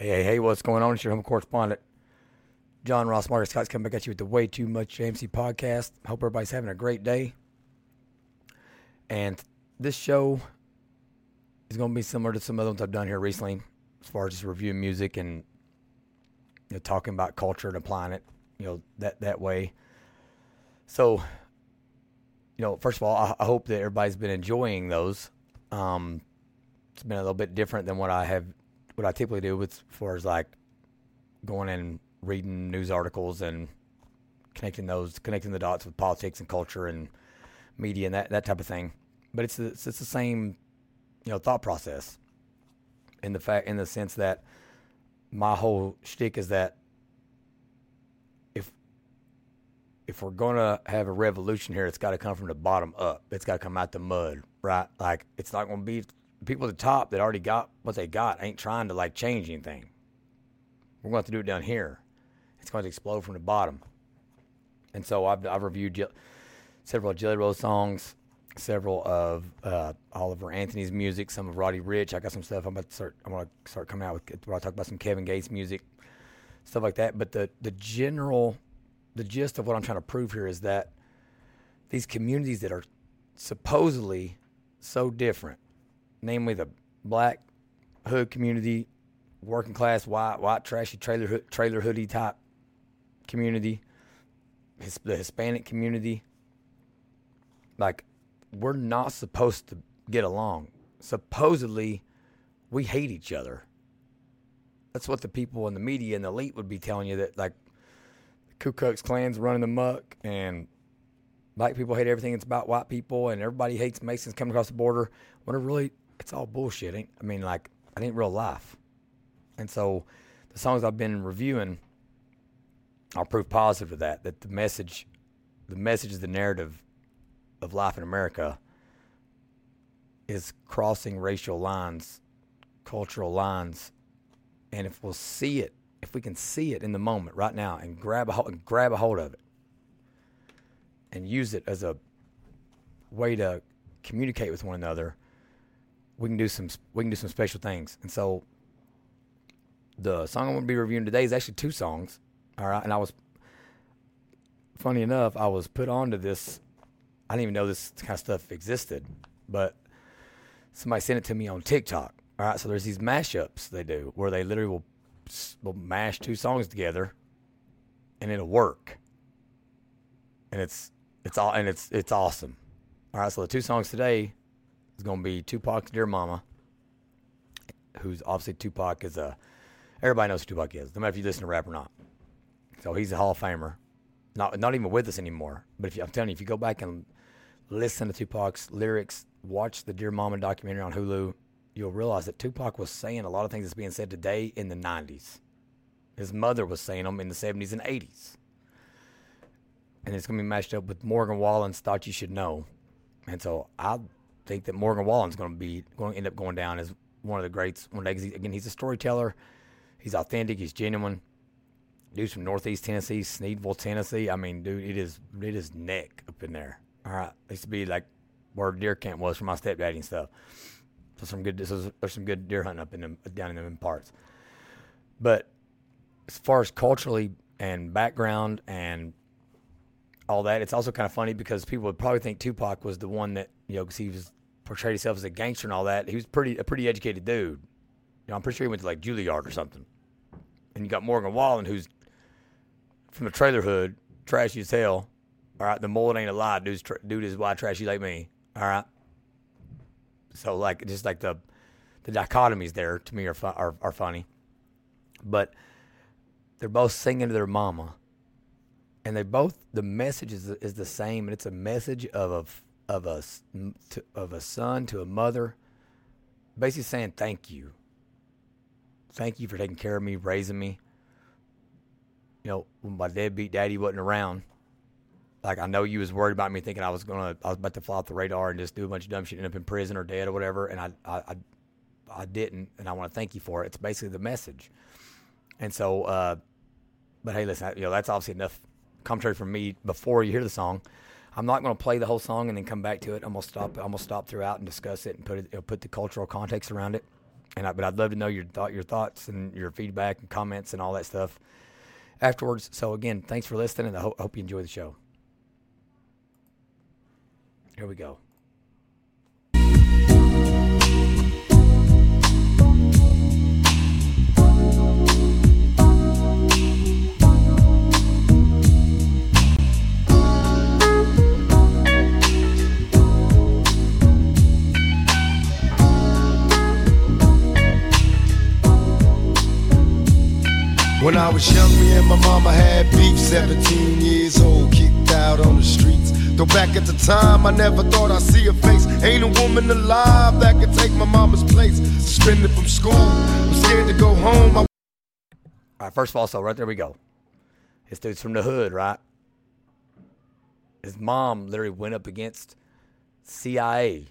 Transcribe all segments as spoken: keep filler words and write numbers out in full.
Hey, hey, hey, what's going on? It's your home correspondent, John Ross Marcus. Scott's coming back at you with the Way Too Much J M C podcast. Hope everybody's having a great day. And this show is going to be similar to some other ones I've done here recently, as far as just reviewing music and, you know, talking about culture and applying it, you know, that, that way. So, you know, first of all, I, I hope that everybody's been enjoying those. Um, it's been a little bit different than what I have what I typically do with, as far as like going and reading news articles and connecting those, connecting the dots with politics and culture and media and that, that type of thing. But it's, it's it's the same, you know, thought process in the fact in the sense that my whole shtick is that if if we're gonna have a revolution here, it's got to come from the bottom up. It's got to come out the mud, right? Like it's not gonna be. People at the top that already got what they got ain't trying to, like, change anything. We're going to have to do it down here. It's going to explode from the bottom. And so I've, I've reviewed je- several Jelly Roll songs, several of uh, Oliver Anthony's music, some of Roddy Rich. I got some stuff I'm about to start, I'm going to start coming out with where I talk about some Kevin Gates music, stuff like that. But the, the general, the gist of what I'm trying to prove here is that these communities that are supposedly so different, namely the black hood community, working class, white, white trashy trailer trailer hoodie type community, his, the Hispanic community. Like, we're not supposed to get along. Supposedly, we hate each other. That's what the people in the media and the elite would be telling you, that like the Ku Klux Klan's running amok and black people hate everything that's about white people and everybody hates Masons coming across the border. When it really... it's all bullshit. Ain't, I mean, like, it ain't real life. And so the songs I've been reviewing, I'll prove positive of that, that the message, the message is the narrative of life in America is crossing racial lines, cultural lines. And if we'll see it, if we can see it in the moment right now and grab a, and grab a hold of it and use it as a way to communicate with one another, we can do some we can do some special things. And so the song I'm going to be reviewing today is actually two songs. All right, and I was, funny enough, I was put onto this. I didn't even know this kind of stuff existed, but somebody sent it to me on TikTok. All right, so there's these mashups they do where they literally will, will mash two songs together, and it'll work. And it's it's all and it's it's awesome. All right, so the two songs today. It's going to be Tupac's Dear Mama, who's obviously Tupac is a, everybody knows who Tupac is, no matter if you listen to rap or not. So he's a Hall of Famer, not not even with us anymore. But if you, I'm telling you, if you go back and listen to Tupac's lyrics, watch the Dear Mama documentary on Hulu, you'll realize that Tupac was saying a lot of things that's being said today in the nineties. His mother was saying them in the seventies and eighties. And it's going to be matched up with Morgan Wallen's Thought You Should Know. And so I... think that Morgan Wallen's going to be going to end up going down as one of the greats. One day, again, he's a storyteller. He's authentic. He's genuine. Dude's from Northeast Tennessee, Sneedville, Tennessee. I mean, dude, it is it is neck up in there. All right, it used to be like where deer camp was for my stepdaddy and stuff. So some good, so there's some good deer hunting up in them down in them parts. But as far as culturally and background and all that, it's also kind of funny because people would probably think Tupac was the one that, you know, because he was portrayed himself as a gangster and all that. He was pretty a pretty educated dude. You know, I'm pretty sure he went to like Juilliard or something. And you got Morgan Wallen, who's from the trailer hood, trashy as hell. All right, the mold ain't a lie. Dude's tra- dude is why trashy like me. All right. So like, just like the the dichotomies there to me are fu- are, are funny. But they're both singing to their mama. And they both, the message is, is the same, and it's a message of a, of a, to, of a son to a mother, basically saying thank you. Thank you for taking care of me, raising me. You know, when my deadbeat daddy wasn't around, like I know you was worried about me, thinking I was gonna, I was about to fly off the radar and just do a bunch of dumb shit, end up in prison or dead or whatever, and I, I, I, I didn't, and I want to thank you for it. It's basically the message. And so, uh, but hey, listen, you know, that's obviously enough commentary from me before you hear the song. I'm not going to play the whole song and then come back to it. I'm going to stop I'm going to stop throughout and discuss it and put it, you know, put the cultural context around it. And I, but I'd love to know your thought, your thoughts and your feedback and comments and all that stuff afterwards. So again, thanks for listening, and I ho- hope you enjoy the show. Here we go. When I was young, me and my mama had beef. Seventeen years old, kicked out on the streets. Though back at the time, I never thought I'd see her face. Ain't a woman alive that could take my mama's place. Suspended from school, I'm scared to go home. I- all right, first of all, so right there we go. This dude's from the hood, right? His mom literally went up against C I A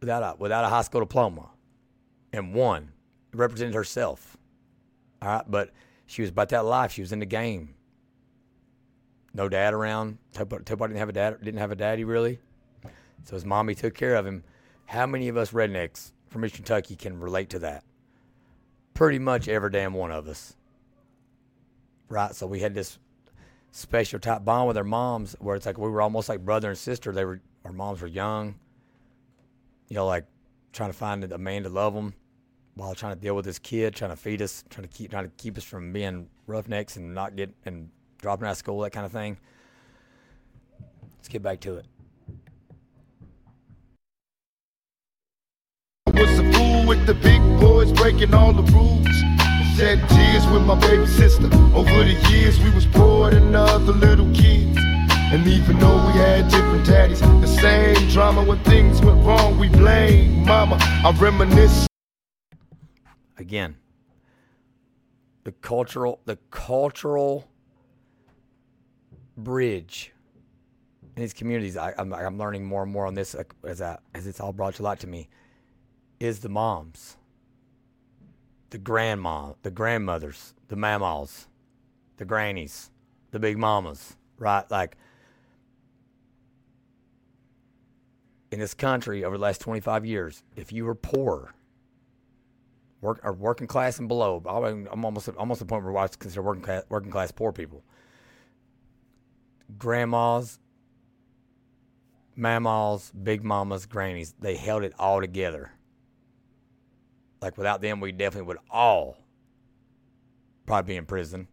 without a, without a high school diploma and won. Represented herself. All right, but she was about that life. She was in the game. No dad around. Tupac didn't have a dad. Didn't have a daddy really. So his mommy took care of him. How many of us rednecks from Eastern Kentucky can relate to that? Pretty much every damn one of us. Right. So we had this special type bond with our moms, where it's like we were almost like brother and sister. They were our moms were young. You know, like trying to find a man to love them, while trying to deal with this kid, trying to feed us, trying to keep trying to keep us from being roughnecks and not get and dropping out of school, that kind of thing. Let's get back to it. I was a fool with the big boys, breaking all the rules. Shed tears with my baby sister. Over the years, we was poor than other little kids. And even though we had different daddies, the same drama. When things went wrong, we blamed mama. I reminisce. Again, the cultural, the cultural bridge in these communities. I, I'm, I'm learning more and more on this as I, as it's all brought to light to me. Is the moms, the grandma, the grandmothers, the mamas, the grannies, the big mamas, right? Like in this country over the last twenty-five years, if you were poor. Work, or working class and below. I'm almost almost at the point where I consider working class, working class poor people. Grandmas, mamas, big mamas, grannies, they held it all together. Like without them, we definitely would all probably be in prison,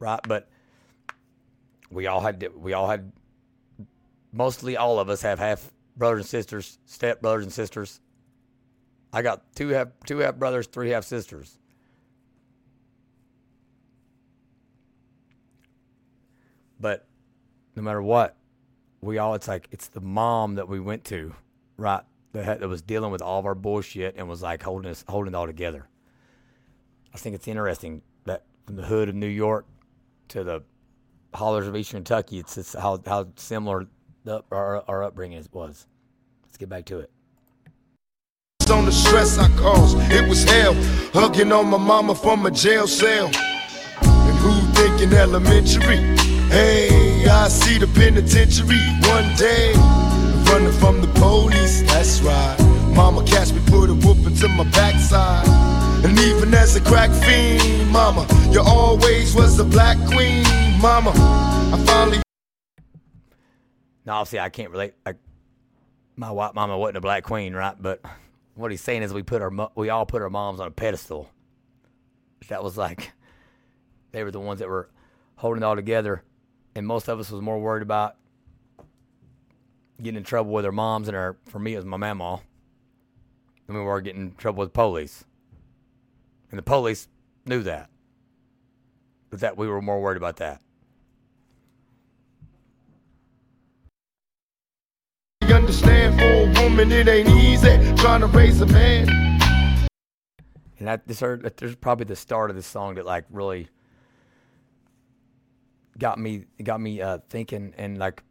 right? But we all had we all had mostly all of us have half brothers and sisters, step brothers and sisters. I got two half, two half brothers, three half sisters. But no matter what, we all, it's like, it's the mom that we went to, right? That, had, that was dealing with all of our bullshit and was like holding us, holding it all together. I think it's interesting that from the hood of New York to the hollers of Eastern Kentucky, it's just how, how similar the, our, our upbringing was. Let's get back to it. On the stress I caused, it was hell. Hugging on my mama from a jail cell. And who thinking elementary? Hey, I see the penitentiary one day. Running from the police, that's right. Mama catch me, put a whooping to my backside. And even as a crack fiend, mama, you always was the black queen, mama. I finally. Now, obviously, I can't relate. I, my white mama wasn't a black queen, right? But. What he's saying is we put our we all put our moms on a pedestal. That was like they were the ones that were holding it all together, and most of us was more worried about getting in trouble with our moms and our. For me, it was my mamaw, and we were getting in trouble with the police, and the police knew that. But that we were more worried about that. Understand for a woman it ain't easy trying to raise a man. And I this heard there's probably the start of this song that like really got me got me uh, thinking and like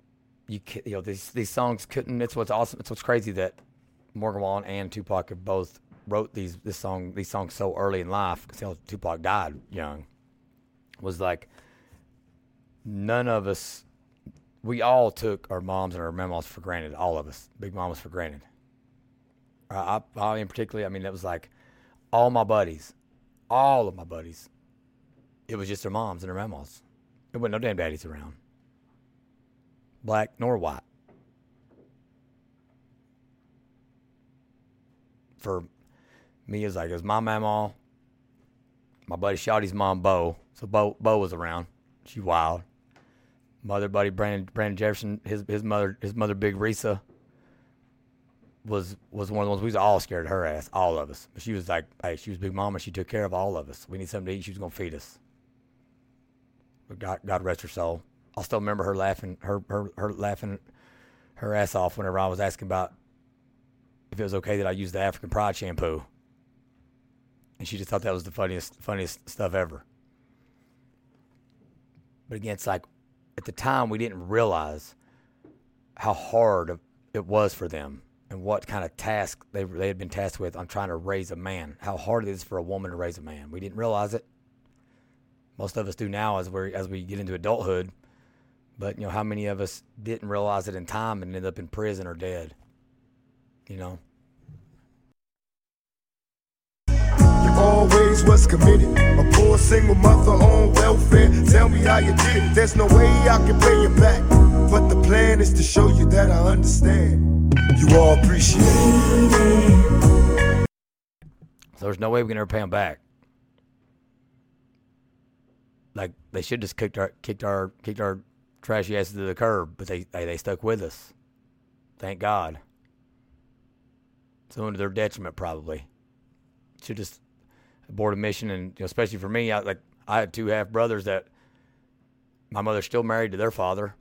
you you know these these songs couldn't. It's what's awesome. It's what's crazy that Morgan Wallen and Tupac have both wrote these this song these songs so early in life because you know, Tupac died young. Was like none of us. We all took our moms and our mamas for granted, all of us, big mamas for granted. Uh, I, I in particular, I mean, it was like all my buddies, all of my buddies. It was just their moms and their grandmas. There wasn't no damn daddies around. Black nor white. For me, it was like, it was my mamaw, my buddy Shotty's mom, Bo. So Bo, Bo was around. She wild. Mother buddy Brandon, Brandon Jefferson, his his mother, his mother Big Risa was was one of the ones we was all scared of her ass, all of us. But she was like, hey, she was Big Mama. She took care of all of us. We need something to eat. She was gonna feed us. But God, God rest her soul. I still remember her laughing, her her her laughing her ass off whenever I was asking about if it was okay that I used the African Pride shampoo, and she just thought that was the funniest funniest stuff ever. But again, it's like, at the time, we didn't realize how hard it was for them and what kind of task they they had been tasked with on trying to raise a man, how hard it is for a woman to raise a man. We didn't realize it. Most of us do now as we as we get into adulthood. But, you know, how many of us didn't realize it in time and ended up in prison or dead, you know? Always was committed, a poor single mother on welfare. Tell me how you did it. There's no way I can pay you back, but the plan is to show you that I understand. You all appreciate it. So there's no way we can ever pay them back. Like, they should just kicked our kicked our kicked our trashy asses to the curb, but they they, they stuck with us. Thank God. So to their detriment, probably. Should just board of mission, and you know, especially for me, I like I had two half brothers that my mother's still married to their father.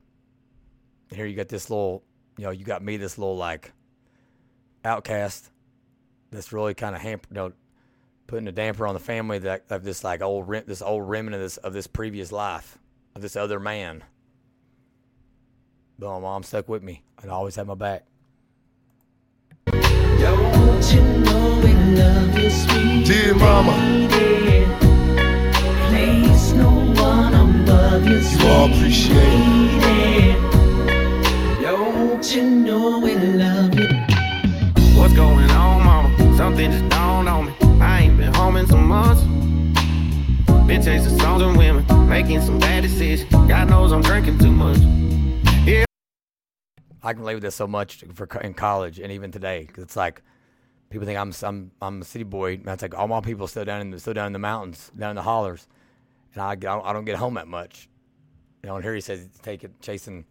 And here you got this little, you know, you got me, this little like outcast that's really kind of hampered, you know, putting a damper on the family that of this like old rem, this old remnant of this of this previous life of this other man. But my mom stuck with me and always had my back. Don't you know we love you, sweet dear mama? Place no one above you, sweet. You all appreciate it. Don't you know we love you? What's going on, mama? Something just dawned on me. I ain't been home in some months. Been chasing songs and women, making some bad decisions. God knows I'm drinking too much. Yeah. I can relate with this so much for in college and even today, because it's like, people think I'm I'm I'm a city boy. That's like all my people still down in the, still down in the mountains, down in the hollers, and I, I don't, I don't get home that much. You know, and here he says he's taking chasing,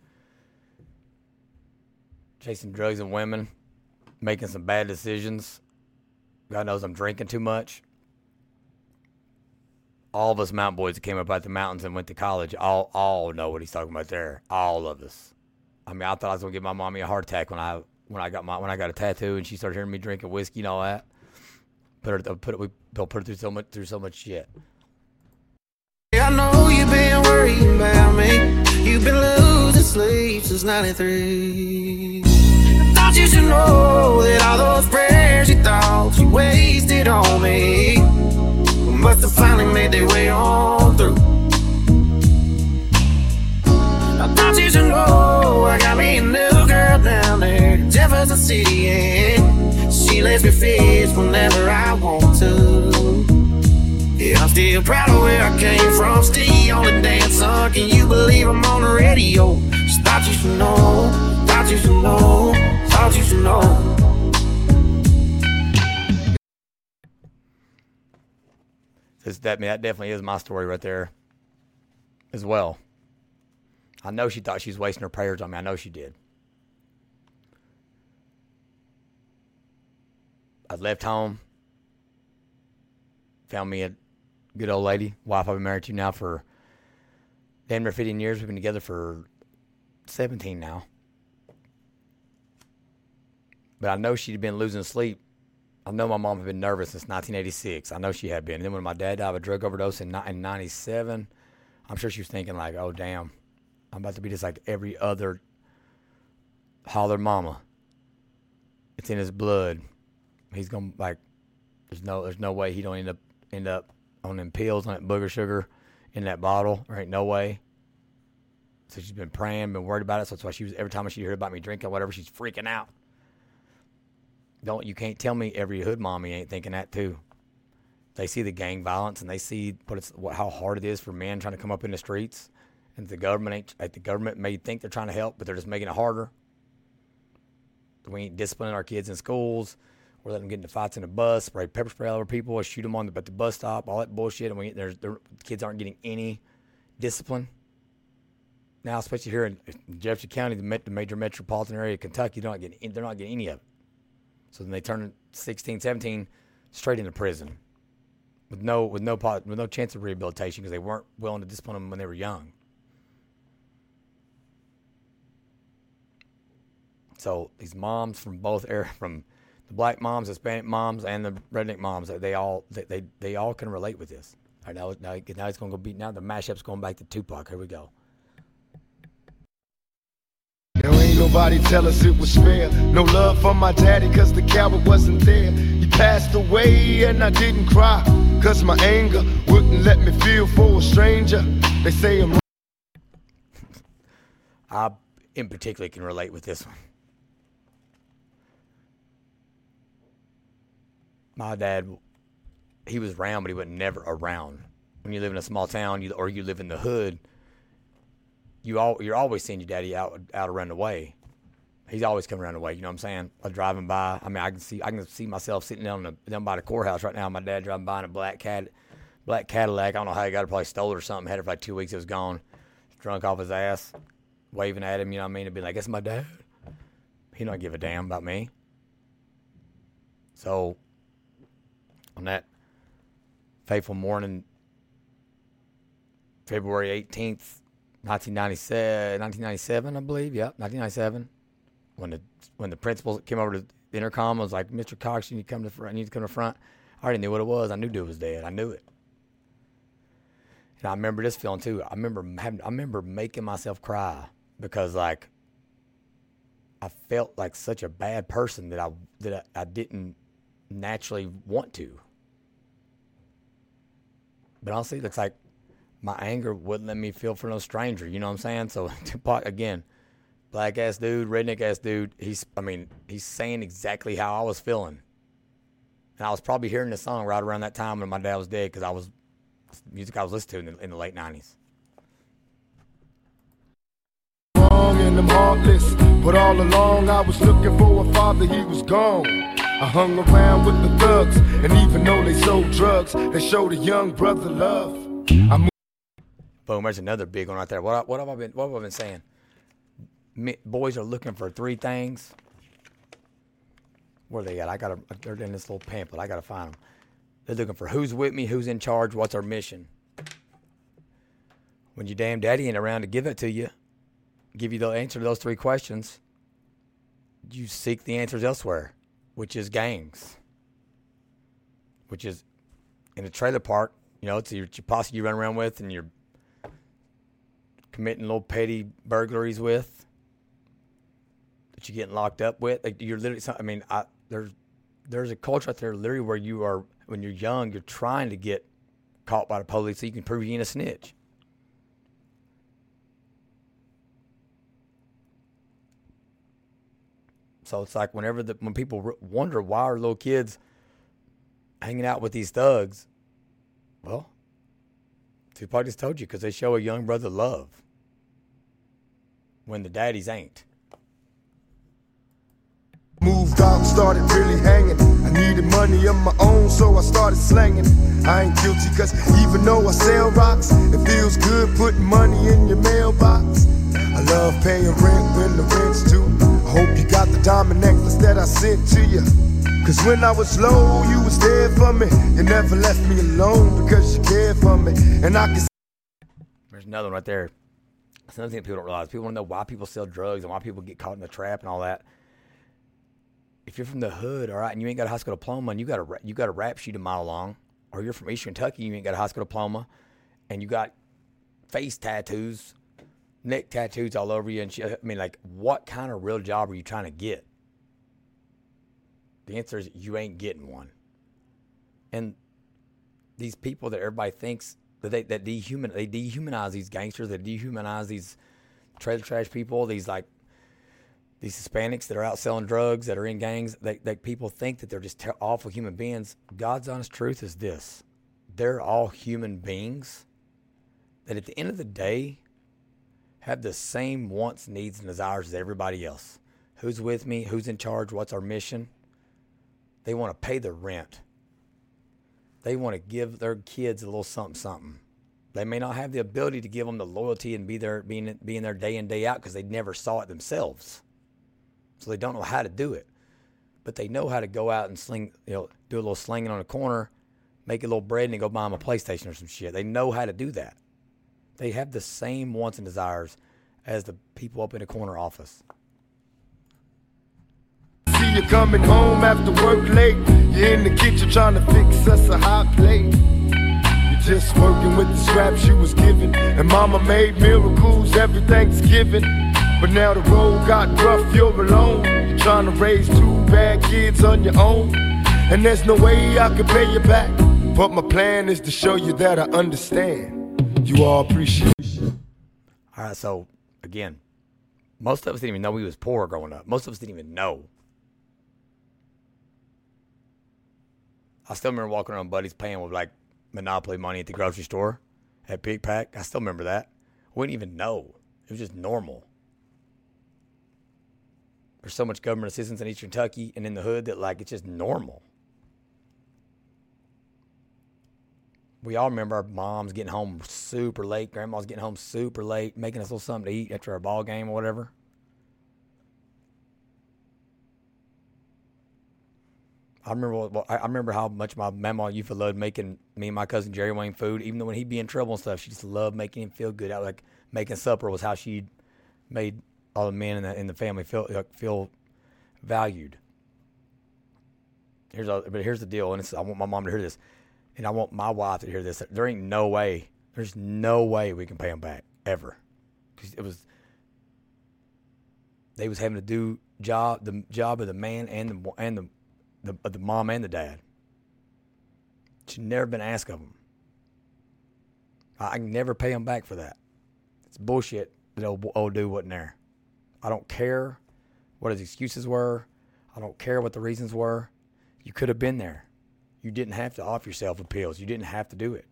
chasing drugs and women, making some bad decisions. God knows I'm drinking too much. All of us mountain boys that came up out the mountains and went to college, all all know what he's talking about there. All of us. I mean, I thought I was gonna give my mommy a heart attack when I. When I got my when I got a tattoo and she started hearing me drinking whiskey and all that, put her put we they'll put her through so much through so much shit. I know you've been worried about me. You've been losing sleep since ninety-three. Thought you should know that all those prayers you thought you wasted on me must have finally made their way on through. I thought you should know I got me a new girl down there, Jefferson City, and she lets me fish whenever I want to. Yeah, I'm still proud of where I came from, still on the damn song. Can you believe I'm on the radio? Just thought you should know, thought you should know, thought you should know. This, that, I mean, that definitely is my story right there as well. I know she thought she was wasting her prayers on me. I know she did. I left home, found me a good old lady, wife I've been married to now for damn near fifteen years. We've been together for seventeen now. But I know she'd been losing sleep. I know my mom had been nervous since nineteen eighty-six. I know she had been. And then when my dad died of a drug overdose in ninety-seven, I'm sure she was thinking like, oh, damn. I'm about to be just like every other holler mama. It's in his blood. He's gonna like. There's no. There's no way he don't end up end up on them pills, on that booger sugar, in that bottle. There ain't no way. So she's been praying, been worried about it. So that's why she was. Every time she heard about me drinking, whatever, she's freaking out. don't, you can't tell me every hood mommy ain't thinking that too. They see the gang violence and they see what it's, what, how hard it is for men trying to come up in the streets. And the government ain't, like the government may think they're trying to help, but they're just making it harder. We ain't disciplining our kids in schools. We're letting them get into fights in the bus, spray pepper spray all over people, shoot them on the, at the bus stop, all that bullshit. And we there's the kids aren't getting any discipline. Now, especially here in Jefferson County, the, the major metropolitan area of Kentucky, they're not getting they're not getting any of it. So then they turn sixteen, seventeen, straight into prison, with no with no with no chance of rehabilitation because they weren't willing to discipline them when they were young. So these moms from both areas, from the black moms, Hispanic moms, and the redneck moms, they all they they, they all can relate with this. All right, now now, now it's going to go beat. Now the mashup's going back to Tupac. Here we go. There ain't nobody tell us it was fair. No love for my daddy cause the coward wasn't there. He passed away and I didn't cry cause my anger wouldn't let me feel for a stranger. They say I'm... I in particular can relate with this one. My dad, he was around, but he was never around. When you live in a small town, you, or you live in the hood, you all, you're always seeing your daddy out out around the way. He's always coming around the way. You know what I'm saying? I'm driving by. I mean, I can see I can see myself sitting down in the, down by the courthouse right now. My dad driving by in a black cat, black Cadillac. I don't know how he got it. Probably stole it or something. Had it for like two weeks. It was gone. Drunk off his ass, waving at him. You know what I mean? It'd be like, "That's my dad." He don't give a damn about me. So. On that fateful morning, February eighteenth, nineteen ninety-seven, nineteen ninety-seven, I believe, yeah, nineteen ninety-seven, when the when the principal came over to the intercom, I was like, "Mister Cox, you need to come to front. You need to come to front." I already knew what it was. I knew dude was dead. I knew it. And I remember this feeling too. I remember having, I remember making myself cry because like I felt like such a bad person that I that I, I didn't naturally want to. But honestly, it looks like my anger wouldn't let me feel for no stranger. You know what I'm saying? So Tupac, again, black ass dude, redneck ass dude. He's, I mean, he's saying exactly how I was feeling. And I was probably hearing this song right around that time when my dad was dead because I was, it's the music I was listening to in the, in the late nineties. Wrong and I'm heartless, but all along I was looking for a father, he was gone. I hung around with the thugs, and even though they sold drugs, they showed a young brother love. I'm... Boom! There's another big one right there. What, I, what have I been? What have I been saying? Me, boys are looking for three things. Where are they at? I got. They're in this little pamphlet. I got to find them. They're looking for who's with me, who's in charge, what's our mission. When your damn daddy ain't around to give it to you, give you the answer to those three questions, you seek the answers elsewhere. Which is gangs, which is in a trailer park. You know, it's your, your posse you run around with and you're committing little petty burglaries with that you're getting locked up with. Like you're literally, I mean, I, there's there's a culture out there literally where you are, when you're young, you're trying to get caught by the police so you can prove you ain't a snitch. So it's like whenever the, when people re- wonder why are little kids hanging out with these thugs, well, Tupac just told you, because they show a young brother love when the daddies ain't. Moved out and started really hanging. I needed money of my own, so I started slanging. I ain't guilty, because even though I sell rocks, it feels good putting money in your mailbox. I love paying rent when the rent's due. Hope you got the diamond necklace that I sent to you. Cause when I was low, you was there for me. You never left me alone because you cared for me. And I can. There's another one right there. That's another thing that people don't realize. People want to know why people sell drugs and why people get caught in the trap and all that. If you're from the hood, all right, and you ain't got a high school diploma and you got a, you got a rap sheet a mile long, or you're from Eastern Kentucky, you ain't got a high school diploma, and you got face tattoos, neck tattoos all over you and shit. I mean, like, what kind of real job are you trying to get? The answer is you ain't getting one. And these people that everybody thinks that they that dehuman they dehumanize these gangsters, they dehumanize these trailer trash people, these like these Hispanics that are out selling drugs, that are in gangs, that, that people think that they're just ter- awful human beings. God's honest truth is this. They're all human beings that at the end of the day have the same wants, needs, and desires as everybody else. Who's with me? Who's in charge? What's our mission? They want to pay the rent. They want to give their kids a little something, something. They may not have the ability to give them the loyalty and be there, being, being there day in, day out because they never saw it themselves. So they don't know how to do it. But they know how to go out and sling, you know, do a little slinging on a corner, make a little bread, and then go buy them a PlayStation or some shit. They know how to do that. They have the same wants and desires as the people up in the corner office. See you coming home after work late. You're in the kitchen trying to fix us a hot plate. You're just working with the scraps she was given. And mama made miracles every Thanksgiving. But now the road got rough, you're alone. You're trying to raise two bad kids on your own. And there's no way I can pay you back. But my plan is to show you that I understand. You all appreciate it. All right, so, again, most of us didn't even know we was poor growing up. Most of us didn't even know. I still remember walking around buddies playing with, like, Monopoly money at the grocery store at Big Pack. I still remember that. We didn't even know. It was just normal. There's so much government assistance in Eastern Kentucky and in the hood that, like, it's just normal. We all remember our moms getting home super late, grandma's getting home super late, making us a little something to eat after our ball game or whatever. I remember well, I remember how much my mama Yufa loved making me and my cousin Jerry Wayne food, even though when he'd be in trouble and stuff, she just loved making him feel good. I, like making supper was how she made all the men in the, in the family feel like, feel valued. Here's a, but here's the deal, and it's, I want my mom to hear this. And I want my wife to hear this. There ain't no way. There's no way we can pay them back ever. Cause it was. They was having to do job the job of the man and the and the the, of the mom and the dad. Should never been asked of them. I, I can never pay them back for that. It's bullshit that old old dude wasn't there. I don't care what his excuses were. I don't care what the reasons were. You could have been there. You didn't have to off yourself with pills. You didn't have to do it,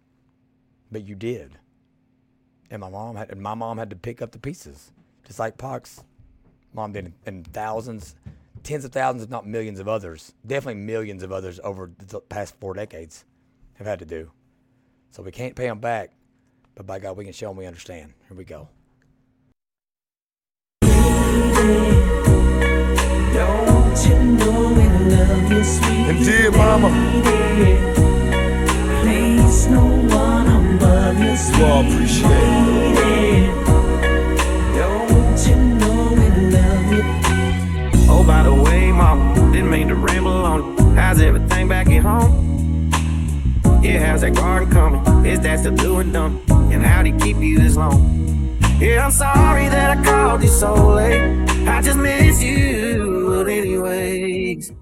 but you did. And my mom had, and my mom had to pick up the pieces, just like Pac's mom did, and thousands, tens of thousands, if not millions of others, definitely millions of others over the past four decades have had to do. So we can't pay them back, but by God, we can show them we understand. Here we go. Don't you know we love you, sweet and dear mama? Place no one above you, sweet. You all appreciate it. Don't you know we love you? Oh, by the way, mama, didn't mean to ramble on. How's everything back at home? Yeah, how's that garden coming? Is that still doing dumb? And how'd he keep you this long? Yeah, I'm sorry that I called you so late. I just miss you, but anyways,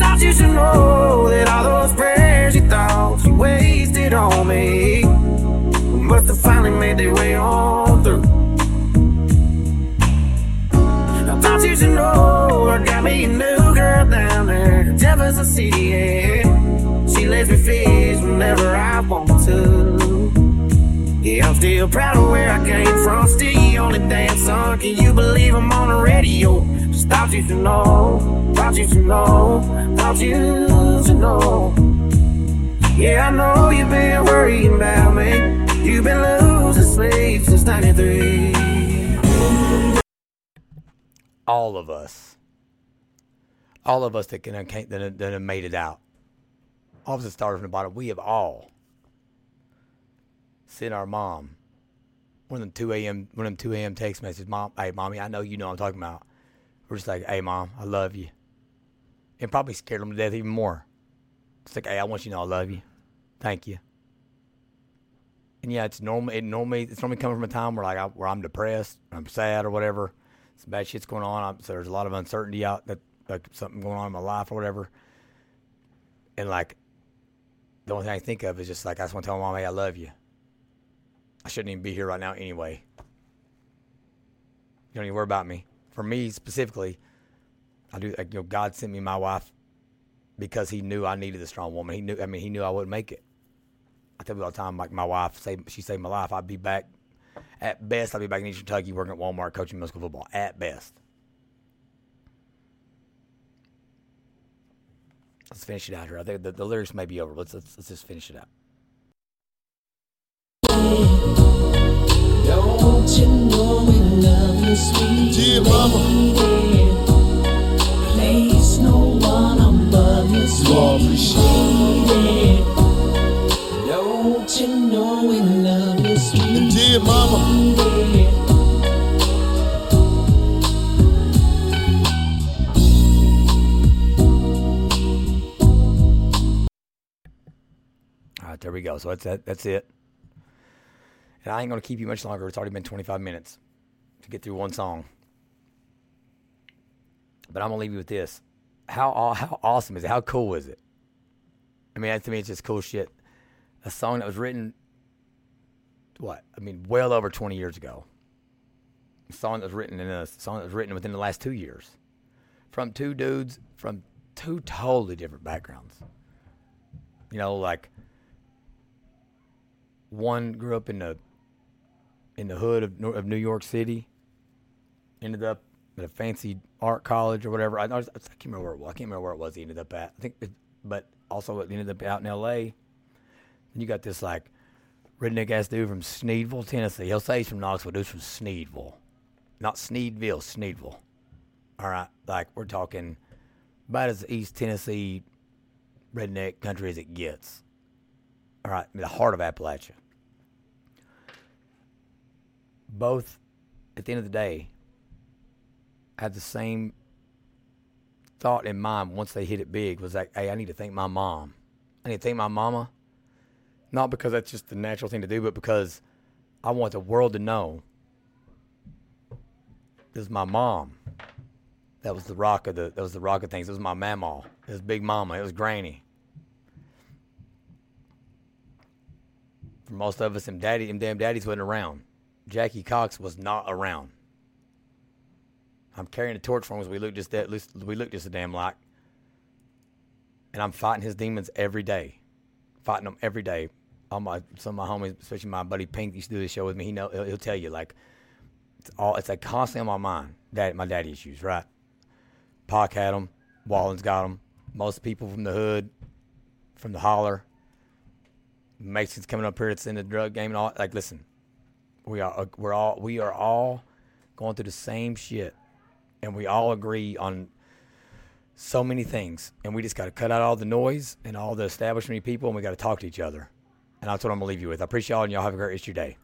thought you should know that all those prayers you thought you wasted on me must have finally made their way on through. I thought you should know I got me a new girl down there, Jefferson City, yeah. She lets me fish whenever I want to. Yeah, I'm still proud of where I came from. Still you on the damn song. Can you believe I'm on the radio? Just thought you should know. Thought you should know. Thought you should know. Yeah, I know you've been worrying about me. You've been losing sleep since ninety-three. All of us. All of us that can that, that have made it out. All of us that started from the bottom. We have all. Send our mom one of them two a.m. one of them two a.m. text messages. Mom, hey, mommy, I know you know what I'm talking about. We're just like, hey, mom, I love you, and probably scared them to death even more. It's like, hey, I want you to know I love you, thank you. And yeah, it's normal. It normally it's normally coming from a time where like I, where I'm depressed, I'm sad, or whatever. Some bad shit's going on. I'm, so there's a lot of uncertainty out that like something going on in my life or whatever, and like the only thing I think of is just like I just want to tell my mom, hey, I love you. I shouldn't even be here right now anyway. You don't even worry about me. for me specifically, I do. You know, God sent me my wife because He knew I needed a strong woman. He knew. I mean, He knew I wouldn't make it. I tell people all the time, like my wife, saved, she saved my life. I'd be back at best. I'd be back in Eastern Kentucky working at Walmart, coaching middle school football at best. Let's finish it out here. I think the, the lyrics may be over. Let's let's, let's just finish it out. Don't you know we love you, sweet Dear Mama. Place no one above you, sweet. Don't you know we love you, sweet Dear Mama. There we go. So that's that, that's it. And I ain't going to keep you much longer. It's already been twenty-five minutes to get through one song. But I'm going to leave you with this. How how awesome is it? How cool is it? I mean, to me, it's just cool shit. A song that was written, what? I mean, well over twenty years ago. A song that was written in a, a song that was written within the last two years. From two dudes from two totally different backgrounds. You know, like... One grew up in the in the hood of, of New York City. Ended up at a fancy art college or whatever. I, I, was, I can't remember where it was. I can't remember where it was. He ended up at. I think, it, but also it ended up out in L A. And you got this like redneck ass dude from Sneedville, Tennessee. He'll say he's from Knoxville. Dude's from Sneedville, not Sneedville, Sneedville. All right, like we're talking about as East Tennessee redneck country as it gets. All right, the heart of Appalachia. Both, at the end of the day, had the same thought in mind once they hit it big. Was like, hey, I need to thank my mom. I need to thank my mama. Not because that's just the natural thing to do, but because I want the world to know this is my mom. That was the rock of the. That was the rock of things. It was my mamaw. It was Big Mama. It was Granny. For most of us, them, daddy, them damn daddies wasn't around. Jackie Cox was not around. I'm carrying the torch for him as we look just that we look just a damn like. And I'm fighting his demons every day, fighting them every day. All my some of my homies, especially my buddy Pink, used to do this show with me. He know he'll, he'll tell you like it's all it's like constantly on my mind. Dad, my daddy issues, right? Pac had them, Wallen's got them. Most people from the hood, from the holler. Mason's coming up here that's in the drug game and all. Like, listen, we are we're all we are all going through the same shit, and we all agree on so many things. And we just got to cut out all the noise and all the establishment people, and we got to talk to each other. And that's what I'm gonna leave you with. I appreciate y'all, and y'all have a great rest of your day.